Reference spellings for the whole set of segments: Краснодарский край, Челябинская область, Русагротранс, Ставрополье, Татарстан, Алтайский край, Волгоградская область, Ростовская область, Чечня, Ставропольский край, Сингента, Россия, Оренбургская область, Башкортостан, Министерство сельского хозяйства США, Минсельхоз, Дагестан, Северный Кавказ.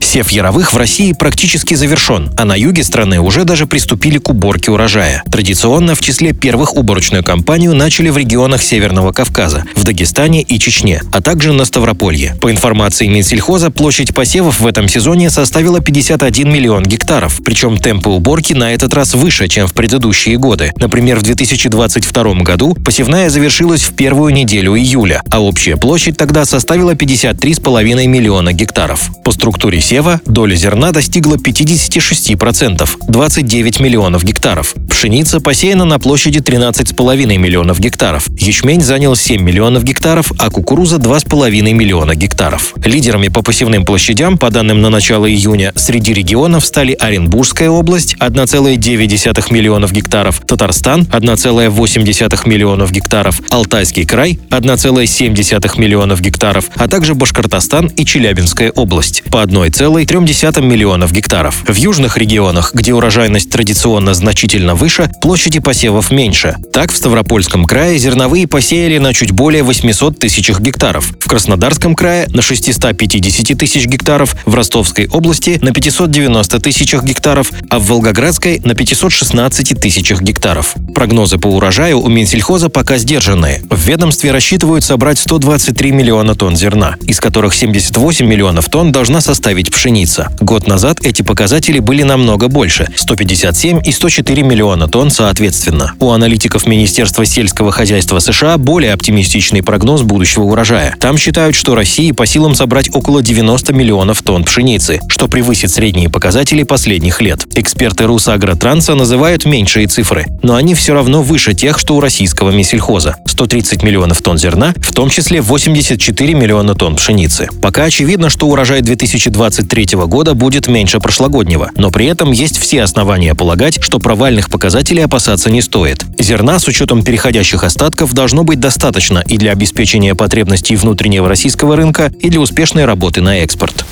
Сев яровых в России практически завершен, а на юге страны уже даже приступили к уборке урожая. Традиционно в числе первых уборочную кампанию начали в регионах Северного Кавказа, в Дагестане и Чечне, а также на Ставрополье. По информации Минсельхоза, площадь посевов в этом сезоне составила 51 миллион гектаров, причем темпы уборки на этот раз выше, чем в предыдущие годы. Например, в 2022 году посевная завершилась в первую неделю июля, а общая площадь тогда составила 53,5 миллиона гектаров. По структуре сева доля зерна достигла 56%, 29 миллионов гектаров. Пшеница посеяна на площади 13,5 миллионов гектаров. Ячмень занял 7 миллионов гектаров, а кукуруза 2,5 миллиона гектаров. Лидерами по посевным площадям, по данным на начало июня, среди регионов стали Оренбургская область 1,9 миллионов гектаров, Татарстан 1,8 миллионов гектаров, Алтайский край 1,7 миллионов гектаров, а также Башкортостан и Челябинская область по 1,3 миллионов гектаров. В южных регионах, где урожайность традиционно значительно выше, площади посевов меньше. Так, в Ставропольском крае зерновые посеяли на чуть более 800 тысяч гектаров, в Краснодарском крае на 650 тысяч гектаров, в Ростовской области на 590 тысячах гектаров, а в Волгоградской на 516 тысячах гектаров. Прогнозы по урожаю у Минсельхоза пока сдержанные. В ведомстве рассчитывают собрать 123 миллиона тонн зерна, из которых 78 миллионов тонн должна составить пшеница. Год назад эти показатели были намного больше – 157 и 104 миллиона тонн соответственно. У аналитиков Министерства сельского хозяйства США более оптимистичный прогноз будущего урожая. Там считают, что России по силам собрать около 90 миллионов тонн пшеницы, что превысит средние показатели последних лет. Эксперты Русагротранса называют меньшие цифры, но они все равно выше тех, что у российского Минсельхоза – 130 миллионов тонн зерна, в том числе 84 миллиона тонн пшеницы. Пока очевидно, что урожай 2023 года будет меньше прошлогоднего, но при этом есть все основания полагать, что провальных показателей опасаться не стоит. Зерна с учетом переходящих остатков должно быть достаточно и для обеспечения потребностей внутреннего российского рынка, и для успешной работы на экспорт.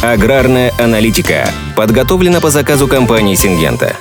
Аграрная аналитика подготовлена по заказу компании «Сингента».